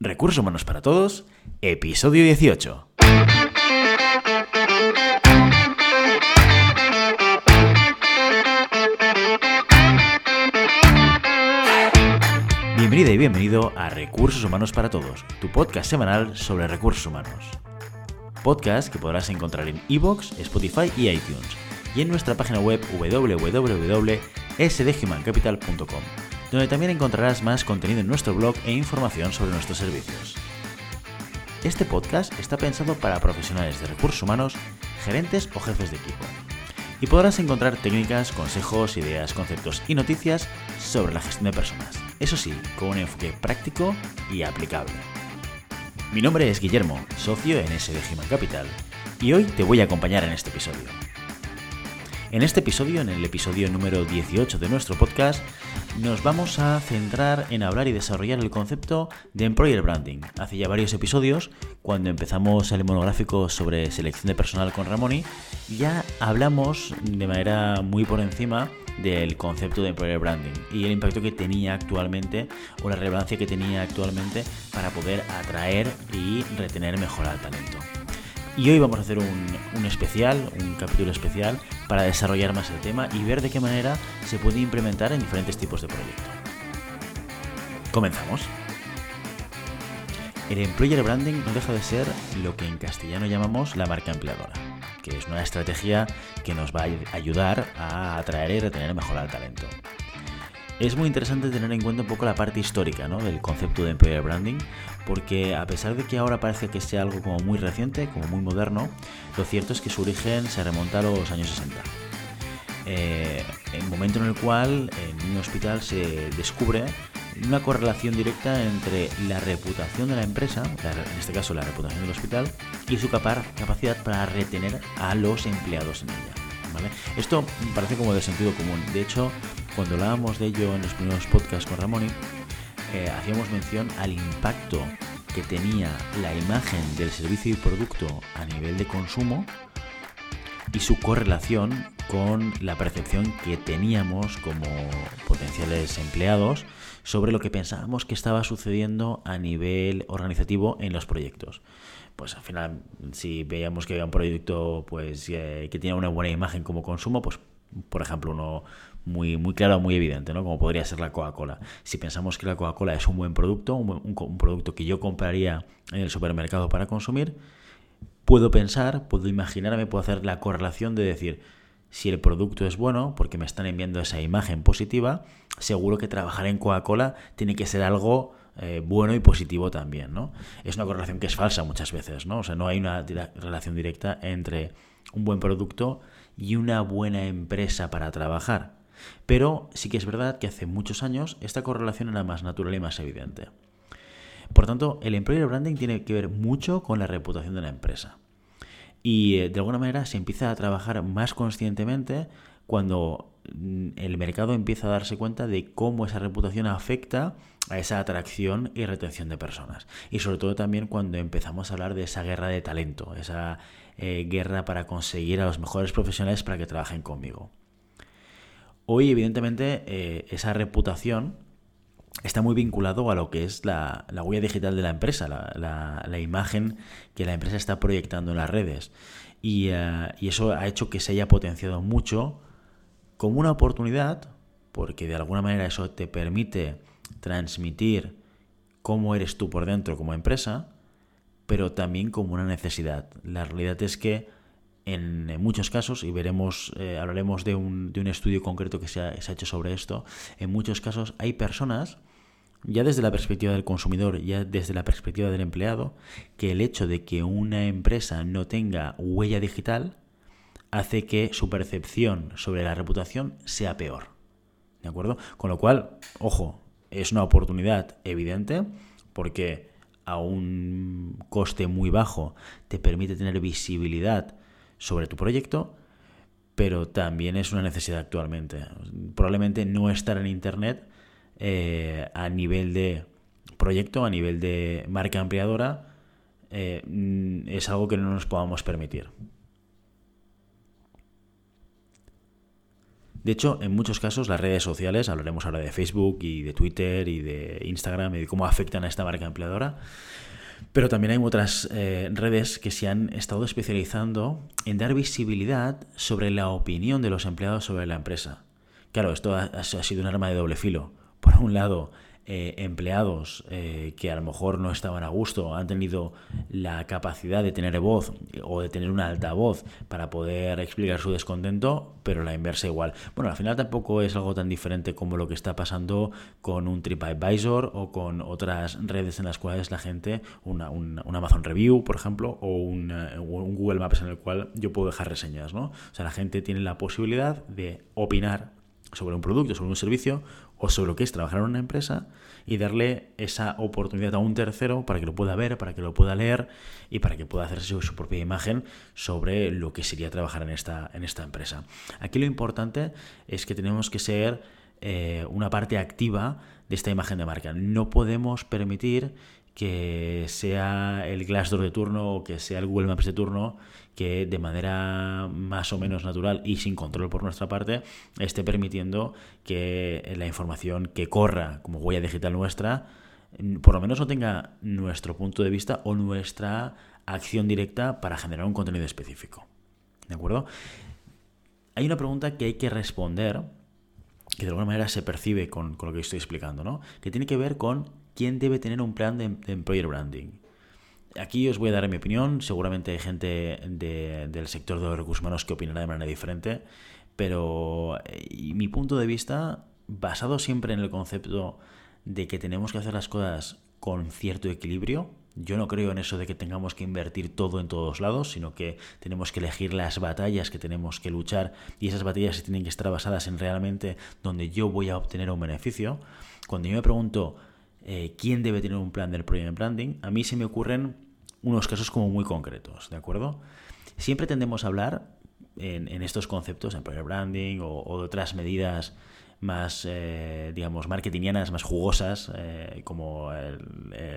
Recursos Humanos para Todos, episodio 18. Bienvenida y bienvenido a Recursos Humanos para Todos, tu podcast semanal sobre recursos humanos. Podcast que podrás encontrar en iVoox, Spotify y iTunes, y en nuestra página web www.sdhumancapital.com, donde también encontrarás más contenido en nuestro blog e información sobre nuestros servicios. Este podcast está pensado para profesionales de recursos humanos, gerentes o jefes de equipo, y podrás encontrar técnicas, consejos, ideas, conceptos y noticias sobre la gestión de personas, eso sí, con un enfoque práctico y aplicable. Mi nombre es Guillermo, socio en Digman Capital, y hoy te voy a acompañar en este episodio. En este episodio, en el episodio número 18 de nuestro podcast, nos vamos a centrar en hablar y desarrollar el concepto de Employer Branding. Hace ya varios episodios, cuando empezamos el monográfico sobre selección de personal con Ramoni, ya hablamos de manera muy por encima del concepto de Employer Branding y el impacto que tenía actualmente o la relevancia que tenía actualmente para poder atraer y retener mejor al talento. Y hoy vamos a hacer un capítulo especial para desarrollar más el tema y ver de qué manera se puede implementar en diferentes tipos de proyecto. Comenzamos. El Employer Branding no deja de ser lo que en castellano llamamos la marca empleadora, que es una estrategia que nos va a ayudar a atraer y retener mejor al talento. Es muy interesante tener en cuenta un poco la parte histórica, ¿no?, del concepto de Employer Branding, porque a pesar de que ahora parece que sea algo como muy reciente, como muy moderno, lo cierto es que su origen se remonta a los años 60. El momento en el cual en un hospital se descubre una correlación directa entre la reputación de la empresa, en este caso la reputación del hospital, y su capacidad para retener a los empleados en ella, ¿vale? Esto parece como de sentido común. De hecho, cuando hablábamos de ello en los primeros podcasts con Ramoni, hacíamos mención al impacto que tenía la imagen del servicio y producto a nivel de consumo y su correlación con la percepción que teníamos como potenciales empleados sobre lo que pensábamos que estaba sucediendo a nivel organizativo en los proyectos. Pues al final, si veíamos que había un proyecto pues, que tenía una buena imagen como consumo, pues por ejemplo uno muy claro, muy evidente, ¿no?, como podría ser la Coca-Cola. Si pensamos que la Coca-Cola es un buen producto, un producto que yo compraría en el supermercado para consumir, puedo pensar, puedo imaginarme, puedo hacer la correlación de decir, si el producto es bueno, porque me están enviando esa imagen positiva, seguro que trabajar en Coca-Cola tiene que ser algo bueno y positivo también, ¿no? Es una correlación que es falsa muchas veces, ¿no? O sea, no hay una relación directa entre un buen producto y una buena empresa para trabajar. Pero sí que es verdad que hace muchos años esta correlación era más natural y más evidente. Por tanto, el Employer Branding tiene que ver mucho con la reputación de la empresa. Y de alguna manera se empieza a trabajar más conscientemente cuando el mercado empieza a darse cuenta de cómo esa reputación afecta a esa atracción y retención de personas. Y sobre todo también cuando empezamos a hablar de esa guerra de talento, esa guerra para conseguir a los mejores profesionales para que trabajen conmigo. Hoy, evidentemente, esa reputación está muy vinculado a lo que es la huella digital de la empresa, la imagen que la empresa está proyectando en las redes. Y eso ha hecho que se haya potenciado mucho como una oportunidad, porque de alguna manera eso te permite transmitir cómo eres tú por dentro como empresa, pero también como una necesidad. La realidad es que en muchos casos, y veremos, hablaremos de un estudio concreto que se ha hecho sobre esto, en muchos casos hay personas, ya desde la perspectiva del consumidor, ya desde la perspectiva del empleado, que el hecho de que una empresa no tenga huella digital hace que su percepción sobre la reputación sea peor, ¿de acuerdo? Con lo cual, ojo, es una oportunidad evidente porque a un coste muy bajo te permite tener visibilidad sobre tu proyecto, pero también es una necesidad actualmente. Probablemente no estar en internet a nivel de proyecto, a nivel de marca empleadora, es algo que no nos podamos permitir. De hecho, en muchos casos las redes sociales, hablaremos ahora de Facebook y de Twitter y de Instagram y de cómo afectan a esta marca empleadora, pero también hay otras redes que se han estado especializando en dar visibilidad sobre la opinión de los empleados sobre la empresa. Claro, esto ha sido un arma de doble filo. Por un lado, empleados que a lo mejor no estaban a gusto, han tenido la capacidad de tener voz o de tener una altavoz para poder explicar su descontento, pero la inversa igual. Bueno, al final tampoco es algo tan diferente como lo que está pasando con un TripAdvisor o con otras redes en las cuales la gente, un Amazon Review, por ejemplo, o un Google Maps en el cual yo puedo dejar reseñas, ¿no? O sea, la gente tiene la posibilidad de opinar sobre un producto, sobre un servicio o sobre lo que es trabajar en una empresa y darle esa oportunidad a un tercero para que lo pueda ver, para que lo pueda leer y para que pueda hacerse su propia imagen sobre lo que sería trabajar en esta empresa. Aquí lo importante es que tenemos que ser una parte activa de esta imagen de marca. No podemos permitir que sea el Glassdoor de turno o que sea el Google Maps de turno que de manera más o menos natural y sin control por nuestra parte esté permitiendo que la información que corra como huella digital nuestra por lo menos no tenga nuestro punto de vista o nuestra acción directa para generar un contenido específico. ¿De acuerdo? Hay una pregunta que hay que responder que de alguna manera se percibe con lo que estoy explicando, ¿no? Que tiene que ver con ¿quién debe tener un plan de employer branding? Aquí os voy a dar mi opinión. Seguramente hay gente del sector de los recursos humanos que opinará de manera diferente, pero mi punto de vista, basado siempre en el concepto de que tenemos que hacer las cosas con cierto equilibrio, yo no creo en eso de que tengamos que invertir todo en todos lados, sino que tenemos que elegir las batallas que tenemos que luchar y esas batallas tienen que estar basadas en realmente donde yo voy a obtener un beneficio. Cuando yo me pregunto ¿quién debe tener un plan del employer branding? A mí se me ocurren unos casos como muy concretos, ¿de acuerdo? Siempre tendemos a hablar en estos conceptos, employer branding o de otras medidas más, digamos, marketingianas, más jugosas, como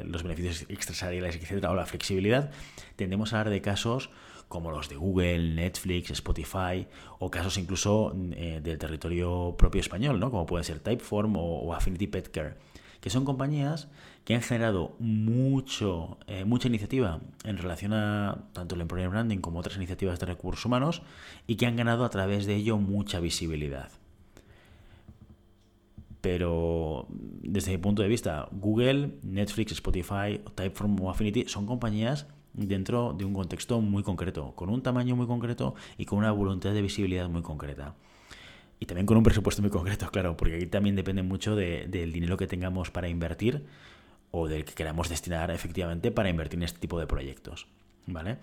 los beneficios extrasalariales, etcétera, o la flexibilidad. Tendemos a hablar de casos como los de Google, Netflix, Spotify, o casos incluso del territorio propio español, ¿no? Como puede ser Typeform o Affinity Petcare, que son compañías que han generado mucha iniciativa en relación a tanto el employer branding como otras iniciativas de recursos humanos y que han ganado a través de ello mucha visibilidad. Pero desde mi punto de vista, Google, Netflix, Spotify, Typeform o Affinity son compañías dentro de un contexto muy concreto, con un tamaño muy concreto y con una voluntad de visibilidad muy concreta. Y también con un presupuesto muy concreto, claro, porque aquí también depende mucho del dinero que tengamos para invertir o del que queramos destinar efectivamente para invertir en este tipo de proyectos, ¿vale?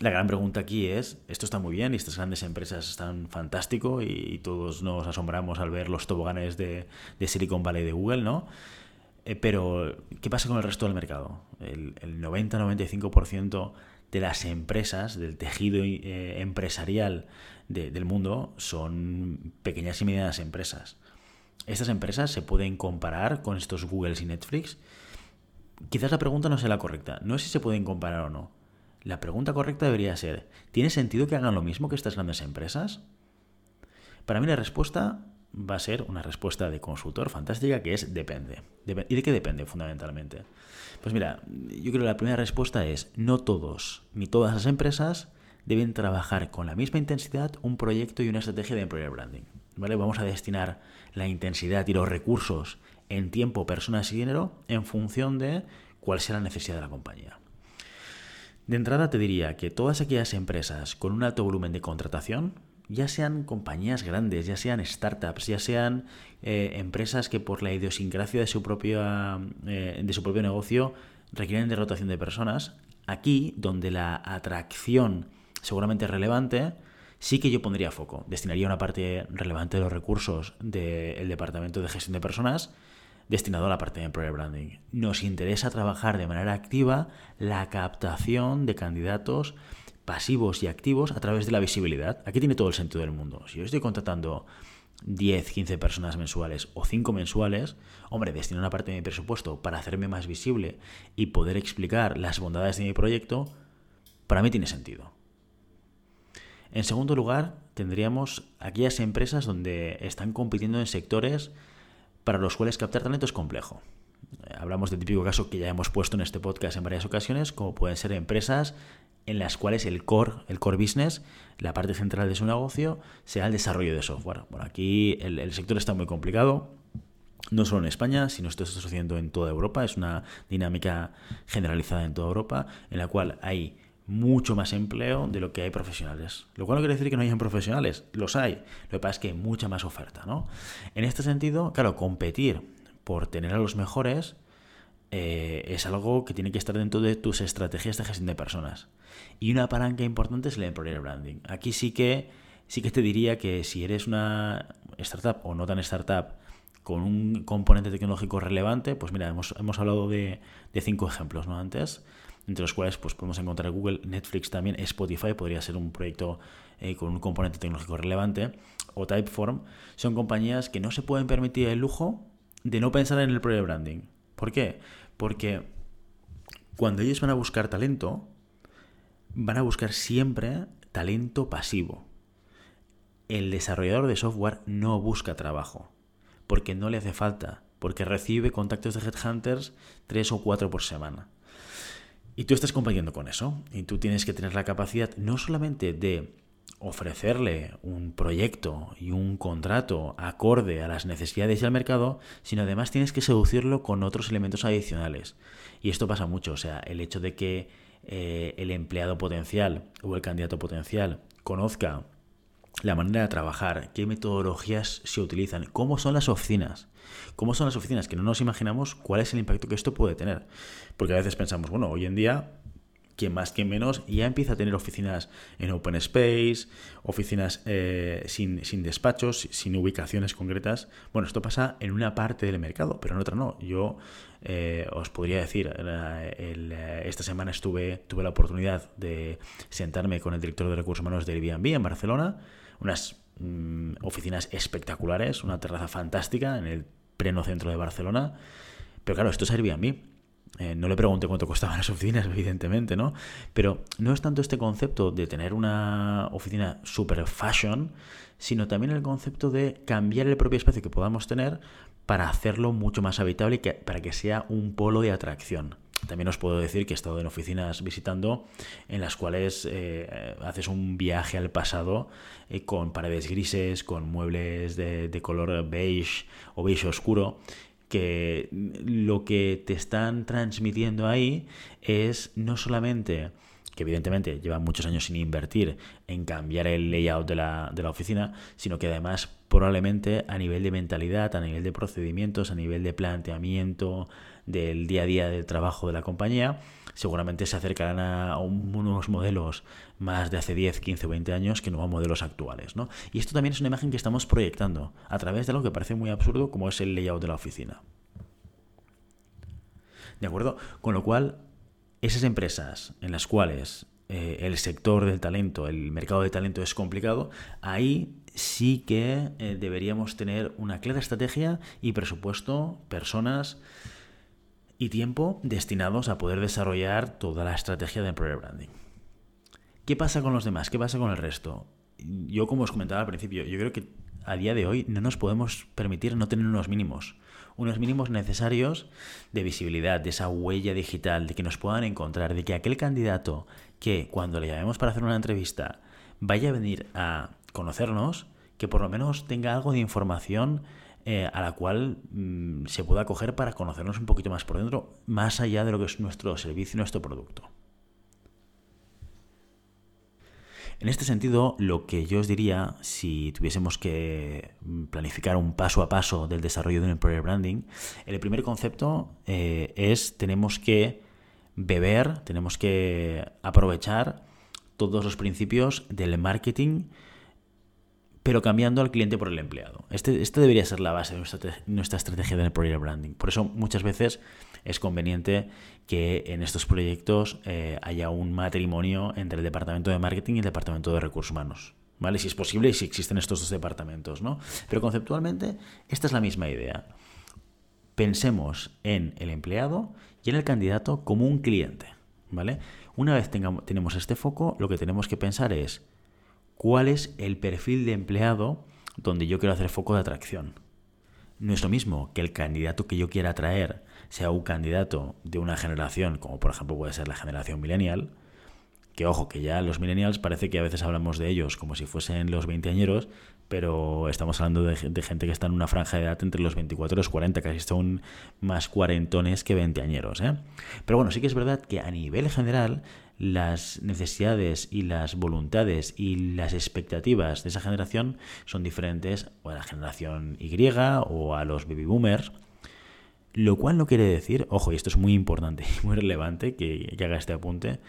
La gran pregunta aquí es, esto está muy bien y estas grandes empresas están fantástico y todos nos asombramos al ver los toboganes de Silicon Valley de Google, ¿no? Pero, ¿qué pasa con el resto del mercado? El 90-95% de las empresas, del tejido empresarial del mundo, son pequeñas y medianas empresas. ¿Estas empresas se pueden comparar con estos Google y Netflix? Quizás la pregunta no sea la correcta. No es si se pueden comparar o no. La pregunta correcta debería ser, ¿tiene sentido que hagan lo mismo que estas grandes empresas? Para mí la respuesta va a ser una respuesta de consultor fantástica que es depende. ¿Y de qué depende fundamentalmente? Pues mira, yo creo que la primera respuesta es no todos ni todas las empresas deben trabajar con la misma intensidad un proyecto y una estrategia de employer branding, ¿vale? Vamos a destinar la intensidad y los recursos en tiempo, personas y dinero en función de cuál sea la necesidad de la compañía. De entrada te diría que todas aquellas empresas con un alto volumen de contratación, ya sean compañías grandes, ya sean startups, ya sean empresas que por la idiosincrasia de su propio negocio requieren de rotación de personas, aquí donde la atracción seguramente es relevante, sí que yo pondría foco. Destinaría una parte relevante de los recursos del departamento de gestión de personas destinado a la parte de employer branding. Nos interesa trabajar de manera activa la captación de candidatos pasivos y activos a través de la visibilidad. Aquí tiene todo el sentido del mundo. Si yo estoy contratando 10, 15 personas mensuales o 5 mensuales, hombre, destino una parte de mi presupuesto para hacerme más visible y poder explicar las bondades de mi proyecto, para mí tiene sentido. En segundo lugar, tendríamos aquellas empresas donde están compitiendo en sectores para los cuales captar talento es complejo. Hablamos del típico caso que ya hemos puesto en este podcast en varias ocasiones, como pueden ser empresas en las cuales el core business, la parte central de su negocio, será el desarrollo de software. Bueno, aquí el sector está muy complicado, no solo en España, sino esto está sucediendo en toda Europa. Es una dinámica generalizada en toda Europa, en la cual hay mucho más empleo de lo que hay profesionales. Lo cual no quiere decir que no hayan profesionales, los hay. Lo que pasa es que hay mucha más oferta, ¿no? En este sentido, claro, competir por tener a los mejores es algo que tiene que estar dentro de tus estrategias de gestión de personas. Y una palanca importante es el employer branding. Aquí sí que te diría que si eres una startup o no tan startup con un componente tecnológico relevante, pues mira, hemos hablado de 5 ejemplos, ¿no? Antes, entre los cuales pues podemos encontrar Google, Netflix también, Spotify podría ser un proyecto con un componente tecnológico relevante, o Typeform. Son compañías que no se pueden permitir el lujo de no pensar en el employer branding. ¿Por qué? Porque cuando ellos van a buscar talento, van a buscar siempre talento pasivo. El desarrollador de software no busca trabajo, porque no le hace falta, porque recibe contactos de headhunters 3 o 4 por semana. Y tú estás compitiendo con eso, y tú tienes que tener la capacidad no solamente de ofrecerle un proyecto y un contrato acorde a las necesidades del mercado, sino además tienes que seducirlo con otros elementos adicionales. Y esto pasa mucho, o sea, el hecho de que el empleado potencial o el candidato potencial conozca la manera de trabajar, qué metodologías se utilizan, cómo son las oficinas, que no nos imaginamos cuál es el impacto que esto puede tener. Porque a veces pensamos, bueno, hoy en día, quien más, quien menos, ya empieza a tener oficinas en open space, oficinas sin despachos, sin ubicaciones concretas. Bueno, esto pasa en una parte del mercado, pero en otra no. Yo os podría decir, esta semana tuve la oportunidad de sentarme con el director de Recursos Humanos de Airbnb en Barcelona, unas oficinas espectaculares, una terraza fantástica en el pleno centro de Barcelona. Pero claro, esto es Airbnb. No le pregunté cuánto costaban las oficinas, evidentemente, ¿no? Pero no es tanto este concepto de tener una oficina super fashion, sino también el concepto de cambiar el propio espacio que podamos tener para hacerlo mucho más habitable y para que sea un polo de atracción. También os puedo decir que he estado en oficinas visitando en las cuales haces un viaje al pasado con paredes grises, con muebles de color beige o beige oscuro, que lo que te están transmitiendo ahí es no solamente que evidentemente llevan muchos años sin invertir en cambiar el layout de la oficina, sino que además probablemente a nivel de mentalidad, a nivel de procedimientos, a nivel de planteamiento del día a día del trabajo de la compañía, seguramente se acercarán a unos modelos más de hace 10, 15 o 20 años que no a modelos actuales, ¿no? Y esto también es una imagen que estamos proyectando a través de algo que parece muy absurdo como es el layout de la oficina. ¿De acuerdo? Con lo cual, esas empresas en las cuales el sector del talento, el mercado de talento es complicado, ahí sí que deberíamos tener una clara estrategia y presupuesto, personas y tiempo destinados a poder desarrollar toda la estrategia de employer branding. ¿Qué pasa con los demás? ¿Qué pasa con el resto? Yo, como os comentaba al principio, yo creo que a día de hoy no nos podemos permitir no tener unos mínimos necesarios de visibilidad, de esa huella digital, de que nos puedan encontrar, de que aquel candidato que cuando le llamemos para hacer una entrevista vaya a venir a conocernos, que por lo menos tenga algo de información a la cual se pueda acoger para conocernos un poquito más por dentro, más allá de lo que es nuestro servicio y nuestro producto. En este sentido, lo que yo os diría, si tuviésemos que planificar un paso a paso del desarrollo de un employer branding, el primer concepto es tenemos que aprovechar todos los principios del marketing, pero cambiando al cliente por el empleado. Este debería ser la base de nuestra estrategia de employer branding. Por eso muchas veces es conveniente que en estos proyectos haya un matrimonio entre el departamento de marketing y el departamento de recursos humanos, ¿vale? Si es posible y si existen estos dos departamentos, ¿no? Pero conceptualmente esta es la misma idea. Pensemos en el empleado y en el candidato como un cliente, ¿vale? Una vez tenemos este foco, lo que tenemos que pensar es cuál es el perfil de empleado donde yo quiero hacer foco de atracción. No es lo mismo que el candidato que yo quiera atraer sea un candidato de una generación, como por ejemplo puede ser la generación millennial, que ojo, que ya los millennials parece que a veces hablamos de ellos como si fuesen los veinteañeros, pero estamos hablando de gente que está en una franja de edad entre los 24 y los 40, casi son más cuarentones que veinteañeros, ¿eh? Pero bueno, sí que es verdad que a nivel general las necesidades y las voluntades y las expectativas de esa generación son diferentes a la generación Y o a los baby boomers, lo cual no quiere decir, ojo, y esto es muy importante y muy relevante que haga este apunte,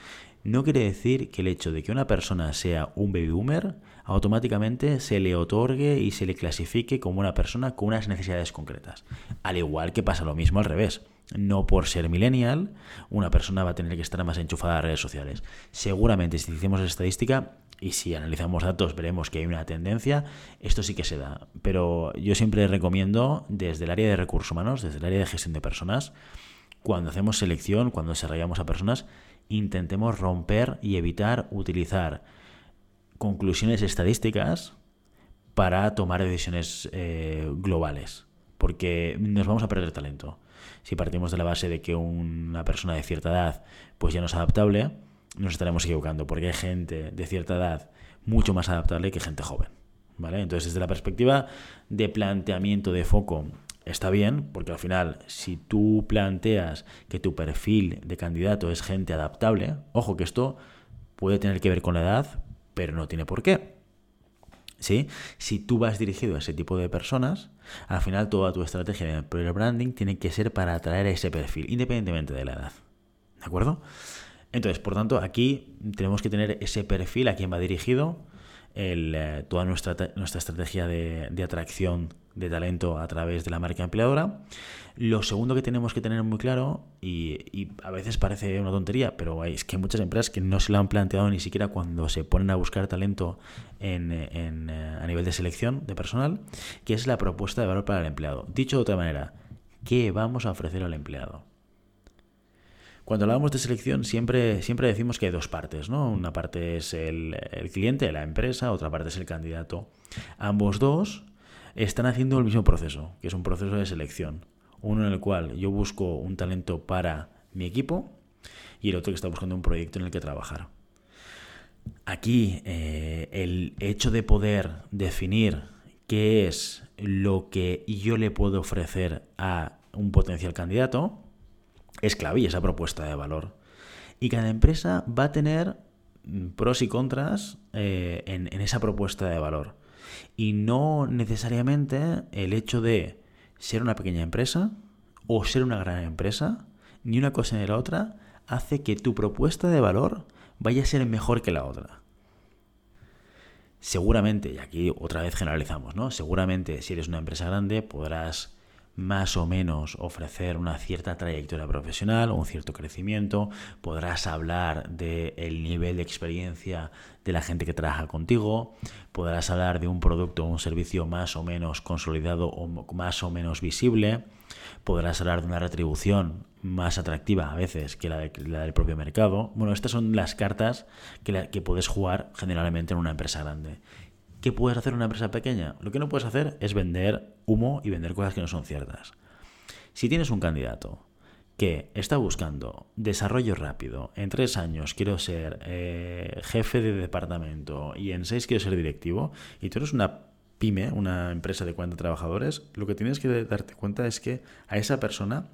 no quiere decir que el hecho de que una persona sea un baby boomer automáticamente se le otorgue y se le clasifique como una persona con unas necesidades concretas. Al igual que pasa lo mismo al revés. No por ser millennial, una persona va a tener que estar más enchufada a redes sociales. Seguramente, si hicimos estadística y si analizamos datos, veremos que hay una tendencia. Esto sí que se da. Pero yo siempre recomiendo, desde el área de recursos humanos, desde el área de gestión de personas, cuando hacemos selección, cuando desarrollamos a personas, intentemos romper y evitar utilizar conclusiones estadísticas para tomar decisiones globales, porque nos vamos a perder talento. Si partimos de la base de que una persona de cierta edad pues ya no es adaptable, nos estaremos equivocando, porque hay gente de cierta edad mucho más adaptable que gente joven, ¿vale? Entonces, desde la perspectiva de planteamiento de foco, está bien, porque al final, si tú planteas que tu perfil de candidato es gente adaptable, ojo que esto puede tener que ver con la edad, pero no tiene por qué, ¿sí? Si tú vas dirigido a ese tipo de personas, al final toda tu estrategia de employer branding tiene que ser para atraer a ese perfil, independientemente de la edad, ¿de acuerdo? Entonces, por tanto, aquí tenemos que tener ese perfil a quien va dirigido, toda nuestra estrategia de atracción de talento a través de la marca empleadora. Lo segundo que tenemos que tener muy claro, y a veces parece una tontería, pero es que hay muchas empresas que no se lo han planteado ni siquiera cuando se ponen a buscar talento a nivel de selección de personal, que es la propuesta de valor para el empleado. Dicho de otra manera, ¿qué vamos a ofrecer al empleado? Cuando hablamos de selección siempre decimos que hay dos partes, ¿no? Una parte es el cliente, la empresa, otra parte es el candidato. Ambos dos están haciendo el mismo proceso, que es un proceso de selección. Uno en el cual yo busco un talento para mi equipo y el otro que está buscando un proyecto en el que trabajar. Aquí el hecho de poder definir qué es lo que yo le puedo ofrecer a un potencial candidato es clave, y esa propuesta de valor. Y cada empresa va a tener pros y contras en esa propuesta de valor. Y no necesariamente el hecho de ser una pequeña empresa o ser una gran empresa, ni una cosa ni la otra, hace que tu propuesta de valor vaya a ser mejor que la otra. Seguramente, y aquí otra vez generalizamos, ¿no? Seguramente si eres una empresa grande podrás más o menos ofrecer una cierta trayectoria profesional o un cierto crecimiento, podrás hablar del nivel de experiencia de la gente que trabaja contigo, podrás hablar de un producto o un servicio más o menos consolidado o más o menos visible, podrás hablar de una retribución más atractiva a veces que la del propio mercado. Bueno, estas son las cartas que puedes jugar generalmente en una empresa grande. ¿Qué puedes hacer en una empresa pequeña? Lo que no puedes hacer es vender humo y vender cosas que no son ciertas. Si tienes un candidato que está buscando desarrollo rápido, en 3 años quiero ser jefe de departamento y en 6 quiero ser directivo, y tú eres una pyme, una empresa de 40 trabajadores, lo que tienes que darte cuenta es que a esa persona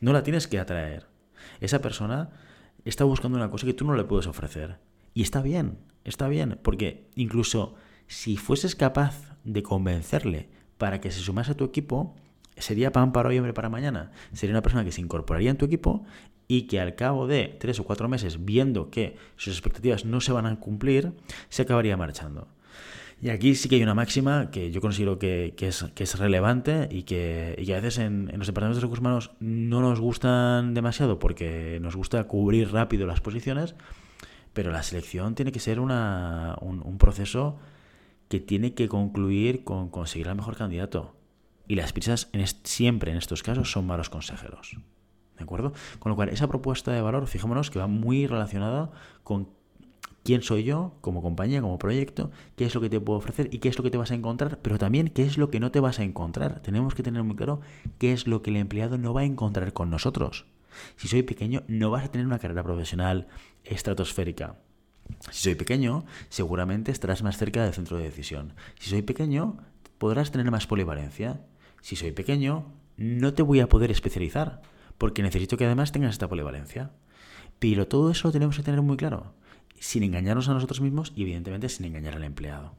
no la tienes que atraer. Esa persona está buscando una cosa que tú no le puedes ofrecer. Y está bien, porque incluso si fueses capaz de convencerle para que se sumase a tu equipo, sería pan para hoy, hambre para mañana. Sería una persona que se incorporaría en tu equipo y que al cabo de 3 o 4 meses, viendo que sus expectativas no se van a cumplir, se acabaría marchando. Y aquí sí que hay una máxima que yo considero que es relevante y que a veces en los departamentos de recursos humanos no nos gustan demasiado porque nos gusta cubrir rápido las posiciones, pero la selección tiene que ser un proceso que tiene que concluir con conseguir al mejor candidato. Y las prisas siempre en estos casos son malos consejeros, ¿de acuerdo? Con lo cual, esa propuesta de valor, fijémonos que va muy relacionada con quién soy yo como compañía, como proyecto, qué es lo que te puedo ofrecer y qué es lo que te vas a encontrar, pero también qué es lo que no te vas a encontrar. Tenemos que tener muy claro qué es lo que el empleado no va a encontrar con nosotros. Si soy pequeño, no vas a tener una carrera profesional estratosférica. Si soy pequeño, seguramente estarás más cerca del centro de decisión. Si soy pequeño, podrás tener más polivalencia. Si soy pequeño, no te voy a poder especializar, porque necesito que además tengas esta polivalencia. Pero todo eso lo tenemos que tener muy claro, sin engañarnos a nosotros mismos y evidentemente sin engañar al empleado,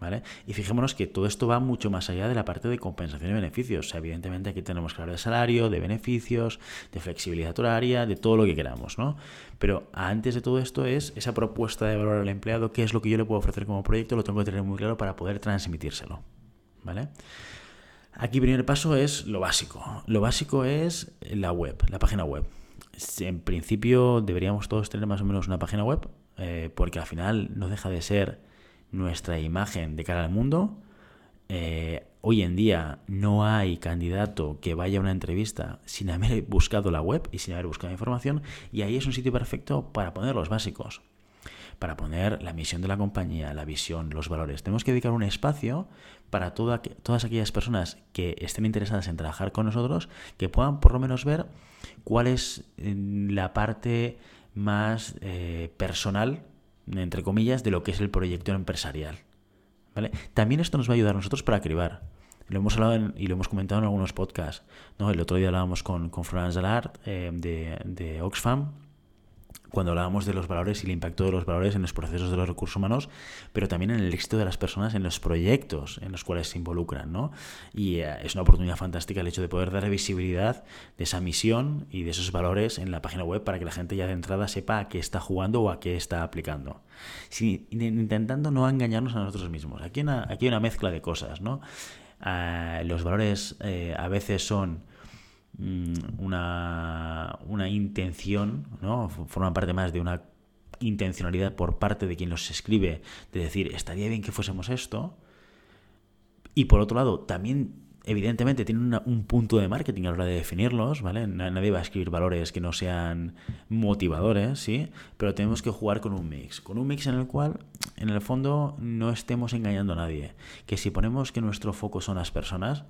¿vale? Y fijémonos que todo esto va mucho más allá de la parte de compensación y beneficios. O sea, evidentemente aquí tenemos que hablar de salario, de beneficios, de flexibilidad horaria, de todo lo que queramos, ¿no? Pero antes de todo esto es esa propuesta de valor al empleado, qué es lo que yo le puedo ofrecer como proyecto, lo tengo que tener muy claro para poder transmitírselo, ¿vale? Aquí primer paso es lo básico. Lo básico es la web, la página web. En principio deberíamos todos tener más o menos una página web, porque al final no deja de ser nuestra imagen de cara al mundo. Hoy en día no hay candidato que vaya a una entrevista sin haber buscado la web y sin haber buscado información, y ahí es un sitio perfecto para poner los básicos, para poner la misión de la compañía, la visión, los valores. Tenemos que dedicar un espacio para todas aquellas personas que estén interesadas en trabajar con nosotros, que puedan por lo menos ver cuál es la parte más personal, entre comillas, de lo que es el proyecto empresarial, ¿vale? También esto nos va a ayudar a nosotros para cribar. Lo hemos hablado y lo hemos comentado en algunos podcasts, ¿no? El otro día hablábamos con Florence Dallard de Oxfam, cuando hablábamos de los valores y el impacto de los valores en los procesos de los recursos humanos, pero también en el éxito de las personas en los proyectos en los cuales se involucran, ¿no? Y es una oportunidad fantástica el hecho de poder dar visibilidad de esa misión y de esos valores en la página web para que la gente ya de entrada sepa a qué está jugando o a qué está aplicando. Intentando no engañarnos a nosotros mismos. Aquí hay una mezcla de cosas, ¿no? Los valores a veces son una intención, ¿no? Forma parte más de una intencionalidad por parte de quien los escribe, de decir, estaría bien que fuésemos esto. Y por otro lado, también evidentemente tienen un punto de marketing a la hora de definirlos, ¿vale? Nadie va a escribir valores que no sean motivadores, ¿sí? Pero tenemos que jugar con un mix en el cual, en el fondo, no estemos engañando a nadie. Que si ponemos que nuestro foco son las personas,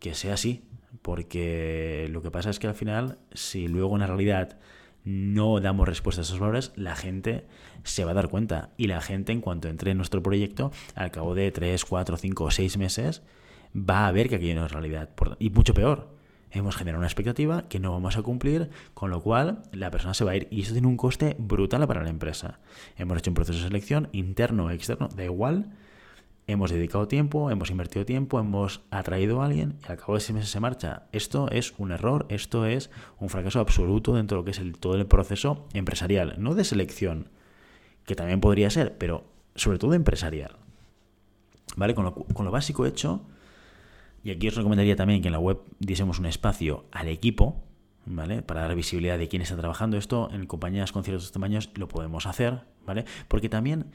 que sea así. Porque lo que pasa es que al final, si luego en la realidad no damos respuesta a esos valores, la gente se va a dar cuenta. Y la gente, en cuanto entre en nuestro proyecto, al cabo de 3, 4, 5 o 6 meses, va a ver que aquello no es realidad. Y mucho peor, hemos generado una expectativa que no vamos a cumplir, con lo cual la persona se va a ir. Y eso tiene un coste brutal para la empresa. Hemos hecho un proceso de selección, interno o externo, da igual. Hemos dedicado tiempo, hemos invertido tiempo, hemos atraído a alguien y al cabo de 6 meses se marcha. Esto es un error, esto es un fracaso absoluto dentro de lo que es todo el proceso empresarial. No de selección, que también podría ser, pero sobre todo empresarial, ¿vale? Con lo básico hecho, y aquí os recomendaría también que en la web diésemos un espacio al equipo, ¿vale? Para dar visibilidad de quién está trabajando. Esto en compañías con ciertos tamaños lo podemos hacer, ¿vale? Porque también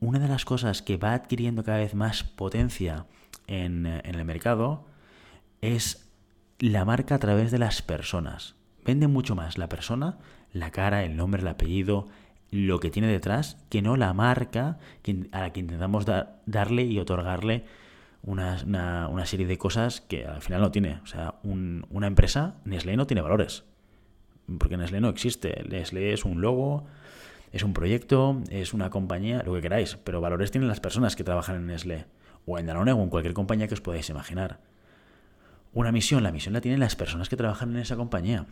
una de las cosas que va adquiriendo cada vez más potencia en el mercado es la marca a través de las personas. Vende mucho más la persona, la cara, el nombre, el apellido, lo que tiene detrás, que no la marca a la que intentamos darle y otorgarle una serie de cosas que al final no tiene. O sea, una empresa, Nestlé no tiene valores, porque Nestlé no existe. Nestlé es un logo, es un proyecto, es una compañía, lo que queráis, pero valores tienen las personas que trabajan en Nestlé, o en Danone, o en cualquier compañía que os podáis imaginar. Una misión, la misión la tienen las personas que trabajan en esa compañía,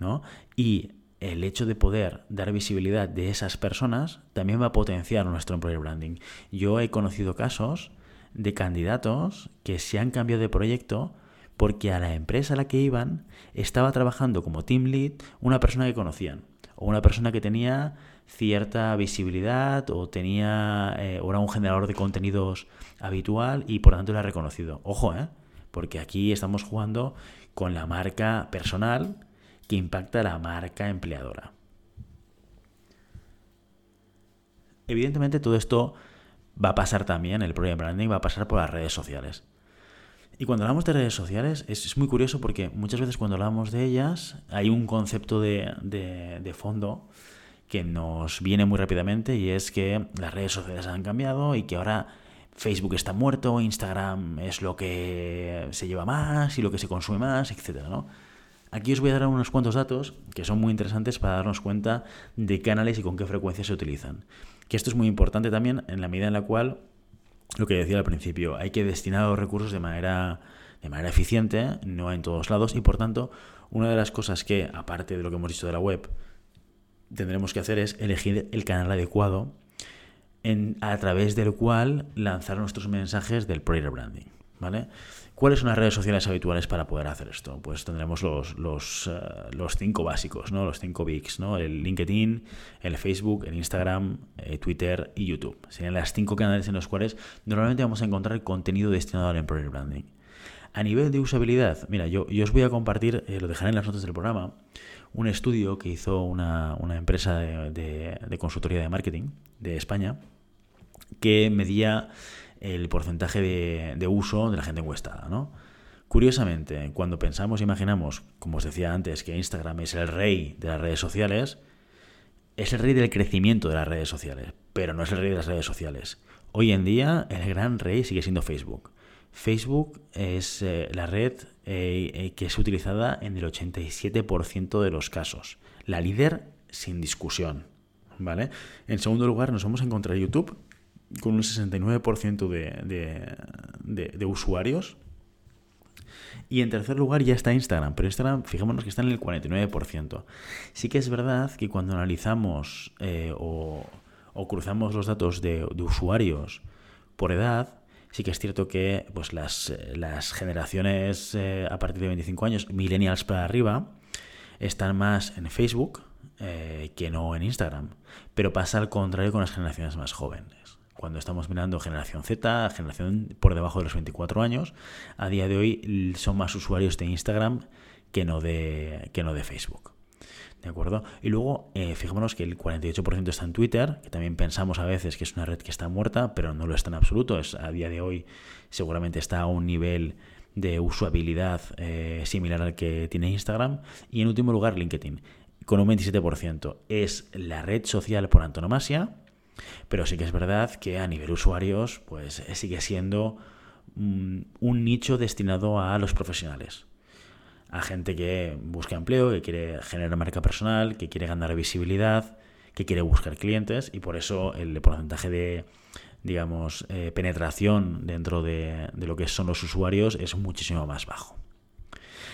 ¿no? Y el hecho de poder dar visibilidad de esas personas también va a potenciar nuestro employer branding. Yo he conocido casos de candidatos que se han cambiado de proyecto porque a la empresa a la que iban estaba trabajando como team lead una persona que conocían, o una persona que tenía cierta visibilidad o tenía era un generador de contenidos habitual y por tanto lo ha reconocido. Ojo, porque aquí estamos jugando con la marca personal que impacta la marca empleadora. Evidentemente todo esto va a pasar también, el Project Branding va a pasar por las redes sociales. Y cuando hablamos de redes sociales es muy curioso porque muchas veces cuando hablamos de ellas hay un concepto de fondo que nos viene muy rápidamente, y es que las redes sociales han cambiado y que ahora Facebook está muerto, Instagram es lo que se lleva más y lo que se consume más, etcétera, ¿no? Aquí os voy a dar unos cuantos datos que son muy interesantes para darnos cuenta de qué canales y con qué frecuencia se utilizan. Que esto es muy importante también en la medida en la cual, lo que decía al principio, hay que destinar los recursos de manera eficiente, no en todos lados, y por tanto, una de las cosas que, aparte de lo que hemos dicho de la web, tendremos que hacer es elegir el canal adecuado a través del cual lanzar nuestros mensajes del player branding, ¿vale? ¿Cuáles son las redes sociales habituales para poder hacer esto? Pues tendremos los cinco básicos, ¿no? Los cinco bigs, ¿no? El LinkedIn, el Facebook, el Instagram, Twitter y YouTube. Serían las cinco canales en los cuales normalmente vamos a encontrar contenido destinado al employer branding. A nivel de usabilidad, mira, yo os voy a compartir, lo dejaré en las notas del programa, un estudio que hizo una empresa de consultoría de marketing de España que medía el porcentaje de uso de la gente encuestada, ¿no? Curiosamente, cuando pensamos e imaginamos, como os decía antes, que Instagram es el rey de las redes sociales, es el rey del crecimiento de las redes sociales, pero no es el rey de las redes sociales. Hoy en día, el gran rey sigue siendo Facebook. Facebook es la red que es utilizada en el 87% de los casos. La líder sin discusión, ¿vale? En segundo lugar, nos vamos a encontrar YouTube, con un 69% de usuarios. Y en tercer lugar ya está Instagram, pero Instagram, fijémonos que está en el 49%. Sí que es verdad que cuando analizamos o cruzamos los datos de usuarios por edad, sí que es cierto que pues, las generaciones a partir de 25 años, millennials para arriba, están más en Facebook que no en Instagram. Pero pasa al contrario con las generaciones más jóvenes. Cuando estamos mirando generación Z, generación por debajo de los 24 años, a día de hoy son más usuarios de Instagram que no de Facebook. ¿De acuerdo? Y luego, fijémonos que el 48% está en Twitter, que también pensamos a veces que es una red que está muerta, pero no lo está en absoluto. A día de hoy seguramente está a un nivel de usabilidad similar al que tiene Instagram. Y en último lugar, LinkedIn, con un 27%. Es la red social por antonomasia. Pero sí que es verdad que a nivel usuarios, pues sigue siendo un nicho destinado a los profesionales, a gente que busca empleo, que quiere generar marca personal, que quiere ganar visibilidad, que quiere buscar clientes, y por eso el porcentaje de, digamos, penetración dentro de lo que son los usuarios es muchísimo más bajo.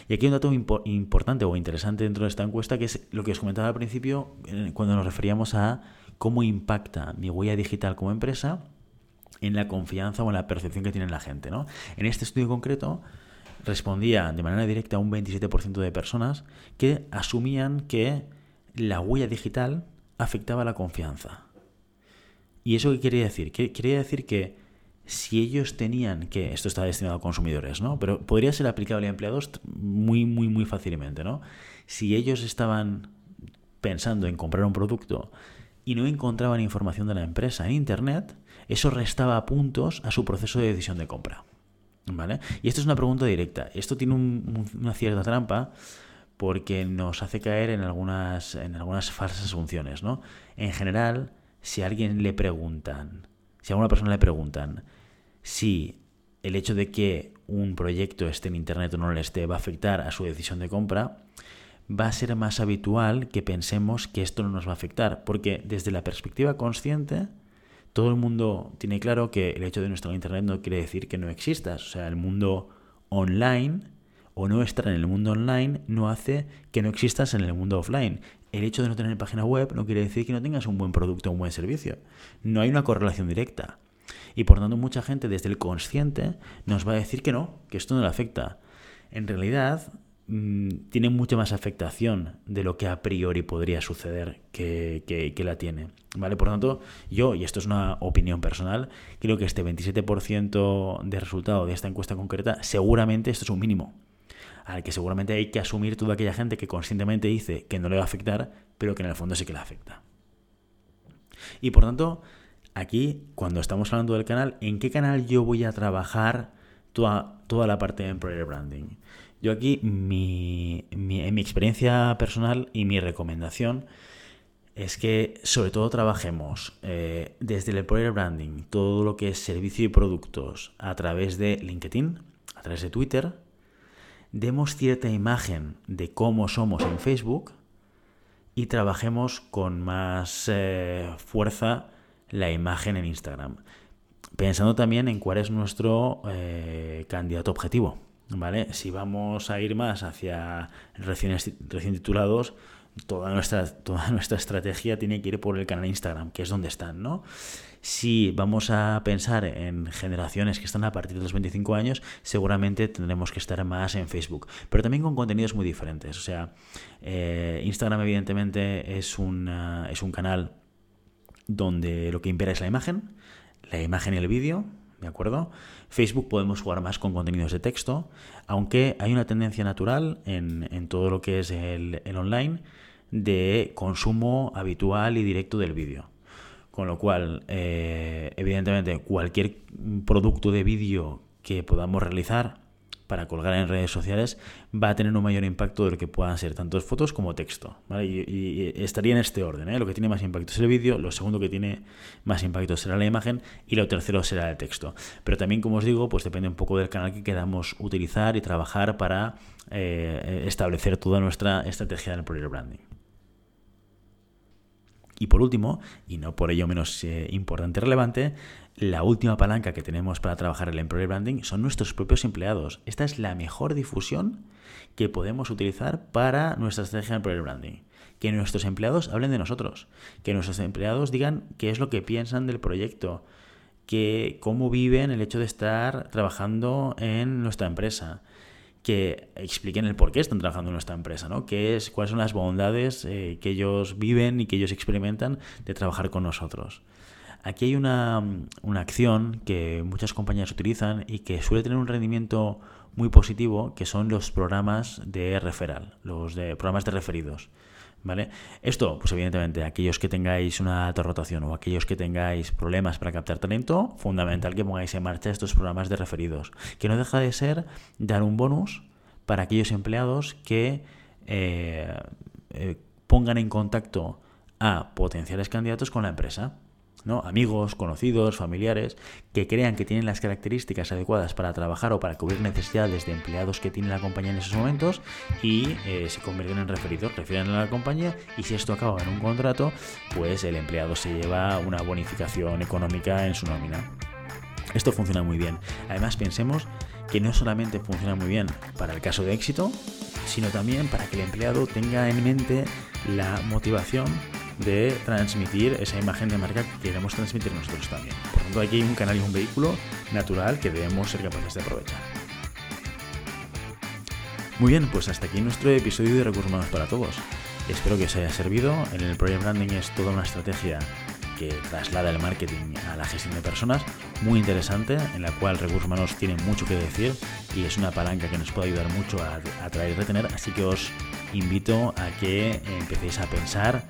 Y aquí hay un dato importante o interesante dentro de esta encuesta, que es lo que os comentaba al principio cuando nos referíamos a cómo impacta mi huella digital como empresa en la confianza o en la percepción que tiene la gente, ¿no? En este estudio concreto respondía de manera directa a un 27% de personas que asumían que la huella digital afectaba la confianza. ¿Y eso qué quería decir? Quería decir que si ellos tenían que, esto está destinado a consumidores, ¿no? Pero podría ser aplicable a empleados muy, muy, muy fácilmente, ¿no? Si ellos estaban pensando en comprar un producto y no encontraban información de la empresa en internet, eso restaba puntos a su proceso de decisión de compra, ¿vale? Y esto es una pregunta directa. Esto tiene una cierta trampa porque nos hace caer en algunas falsas asunciones, ¿no? En general, si a una persona le preguntan si el hecho de que un proyecto esté en internet o no lo esté va a afectar a su decisión de compra, va a ser más habitual que pensemos que esto no nos va a afectar, porque desde la perspectiva consciente todo el mundo tiene claro que el hecho de no estar en internet no quiere decir que no existas. O sea, el mundo online o no estar en el mundo online no hace que no existas en el mundo offline. El hecho de no tener página web no quiere decir que no tengas un buen producto o un buen servicio. No hay una correlación directa. Y por tanto mucha gente desde el consciente nos va a decir que no, que esto no le afecta. En realidad tiene mucha más afectación de lo que a priori podría suceder que la tiene, ¿vale? Por tanto, yo, y esto es una opinión personal, creo que este 27% de resultado de esta encuesta concreta, seguramente esto es un mínimo, al que seguramente hay que asumir toda aquella gente que conscientemente dice que no le va a afectar, pero que en el fondo sí que le afecta. Y por tanto, aquí, cuando estamos hablando del canal, ¿en qué canal yo voy a trabajar toda la parte de employer branding? Yo aquí, en mi experiencia personal y mi recomendación es que sobre todo trabajemos desde el employer branding, todo lo que es servicio y productos, a través de LinkedIn, a través de Twitter, demos cierta imagen de cómo somos en Facebook y trabajemos con más fuerza la imagen en Instagram, pensando también en cuál es nuestro candidato objetivo, ¿vale? Si vamos a ir más hacia recién titulados, toda nuestra estrategia tiene que ir por el canal Instagram, que es donde están, ¿no? Si vamos a pensar en generaciones que están a partir de los 25 años, seguramente tendremos que estar más en Facebook, pero también con contenidos muy diferentes. O sea, Instagram evidentemente es un canal donde lo que impera es la imagen y el vídeo, ¿de acuerdo? Facebook podemos jugar más con contenidos de texto, aunque hay una tendencia natural en todo lo que es el online de consumo habitual y directo del vídeo. Con lo cual, evidentemente, cualquier producto de vídeo que podamos realizar para colgar en redes sociales va a tener un mayor impacto de lo que puedan ser tanto fotos como texto, ¿vale? Y estaría en este orden, ¿eh? Lo que tiene más impacto es el vídeo, lo segundo que tiene más impacto será la imagen y lo tercero será el texto. Pero también, como os digo, pues depende un poco del canal que queramos utilizar y trabajar para establecer toda nuestra estrategia del employer branding. Y por último, y no por ello menos importante y relevante, la última palanca que tenemos para trabajar el employer branding son nuestros propios empleados. Esta es la mejor difusión que podemos utilizar para nuestra estrategia de employer branding. Que nuestros empleados hablen de nosotros, que nuestros empleados digan qué es lo que piensan del proyecto, que cómo viven el hecho de estar trabajando en nuestra empresa, que expliquen el por qué están trabajando en nuestra empresa, ¿no? Cuáles son las bondades que ellos viven y que ellos experimentan de trabajar con nosotros. Aquí hay una acción que muchas compañías utilizan y que suele tener un rendimiento muy positivo, que son los programas de referral, programas de referidos, ¿vale? Esto, pues evidentemente, aquellos que tengáis una alta rotación o aquellos que tengáis problemas para captar talento, fundamental que pongáis en marcha estos programas de referidos, que no deja de ser dar un bonus para aquellos empleados que pongan en contacto a potenciales candidatos con la empresa, ¿no? Amigos, conocidos, familiares, que crean que tienen las características adecuadas para trabajar o para cubrir necesidades de empleados que tiene la compañía en esos momentos y se convierten en referidos, refieren a la compañía, y si esto acaba en un contrato, pues el empleado se lleva una bonificación económica en su nómina. Esto funciona muy bien. Además, pensemos que no solamente funciona muy bien para el caso de éxito, sino también para que el empleado tenga en mente la motivación de transmitir esa imagen de marca que queremos transmitir nosotros también. Por tanto, aquí hay un canal y un vehículo natural que debemos ser capaces de aprovechar. Muy bien, pues hasta aquí nuestro episodio de Recursos Humanos para Todos. Espero que os haya servido. En el Project Branding es toda una estrategia que traslada el marketing a la gestión de personas, muy interesante, en la cual recursos humanos tienen mucho que decir y es una palanca que nos puede ayudar mucho a atraer y retener, así que os invito a que empecéis a pensar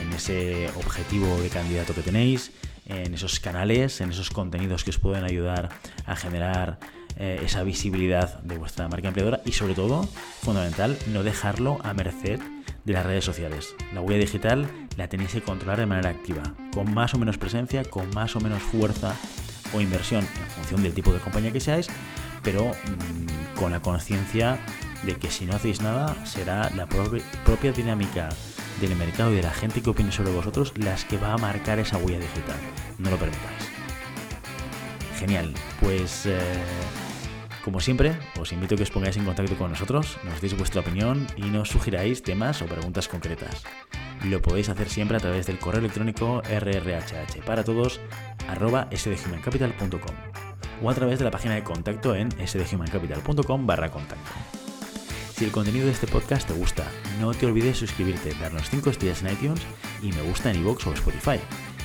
en ese objetivo de candidato que tenéis, en esos canales, en esos contenidos que os pueden ayudar a generar esa visibilidad de vuestra marca empleadora y, sobre todo, fundamental, no dejarlo a merced de las redes sociales. La huella digital la tenéis que controlar de manera activa, con más o menos presencia, con más o menos fuerza o inversión en función del tipo de compañía que seáis, pero con la conciencia de que si no hacéis nada será la propia dinámica del mercado y de la gente que opine sobre vosotros las que va a marcar esa huella digital. No lo permitáis. Genial, pues como siempre, os invito a que os pongáis en contacto con nosotros, nos deis vuestra opinión y nos sugiráis temas o preguntas concretas. Lo podéis hacer siempre a través del correo electrónico rrhhparatodos@sdhumancapital.com o a través de la página de contacto en sdhumancapital.com/contacto. Si el contenido de este podcast te gusta, no te olvides suscribirte, darnos 5 estrellas en iTunes y me gusta en iVoox o Spotify.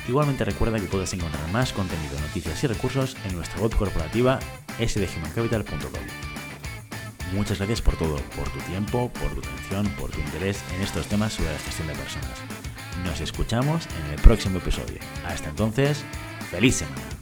Igualmente recuerda que puedes encontrar más contenido, noticias y recursos en nuestra web corporativa sdhumancapital.com. Muchas gracias por todo, por tu tiempo, por tu atención, por tu interés en estos temas sobre la gestión de personas. Nos escuchamos en el próximo episodio. Hasta entonces, ¡feliz semana!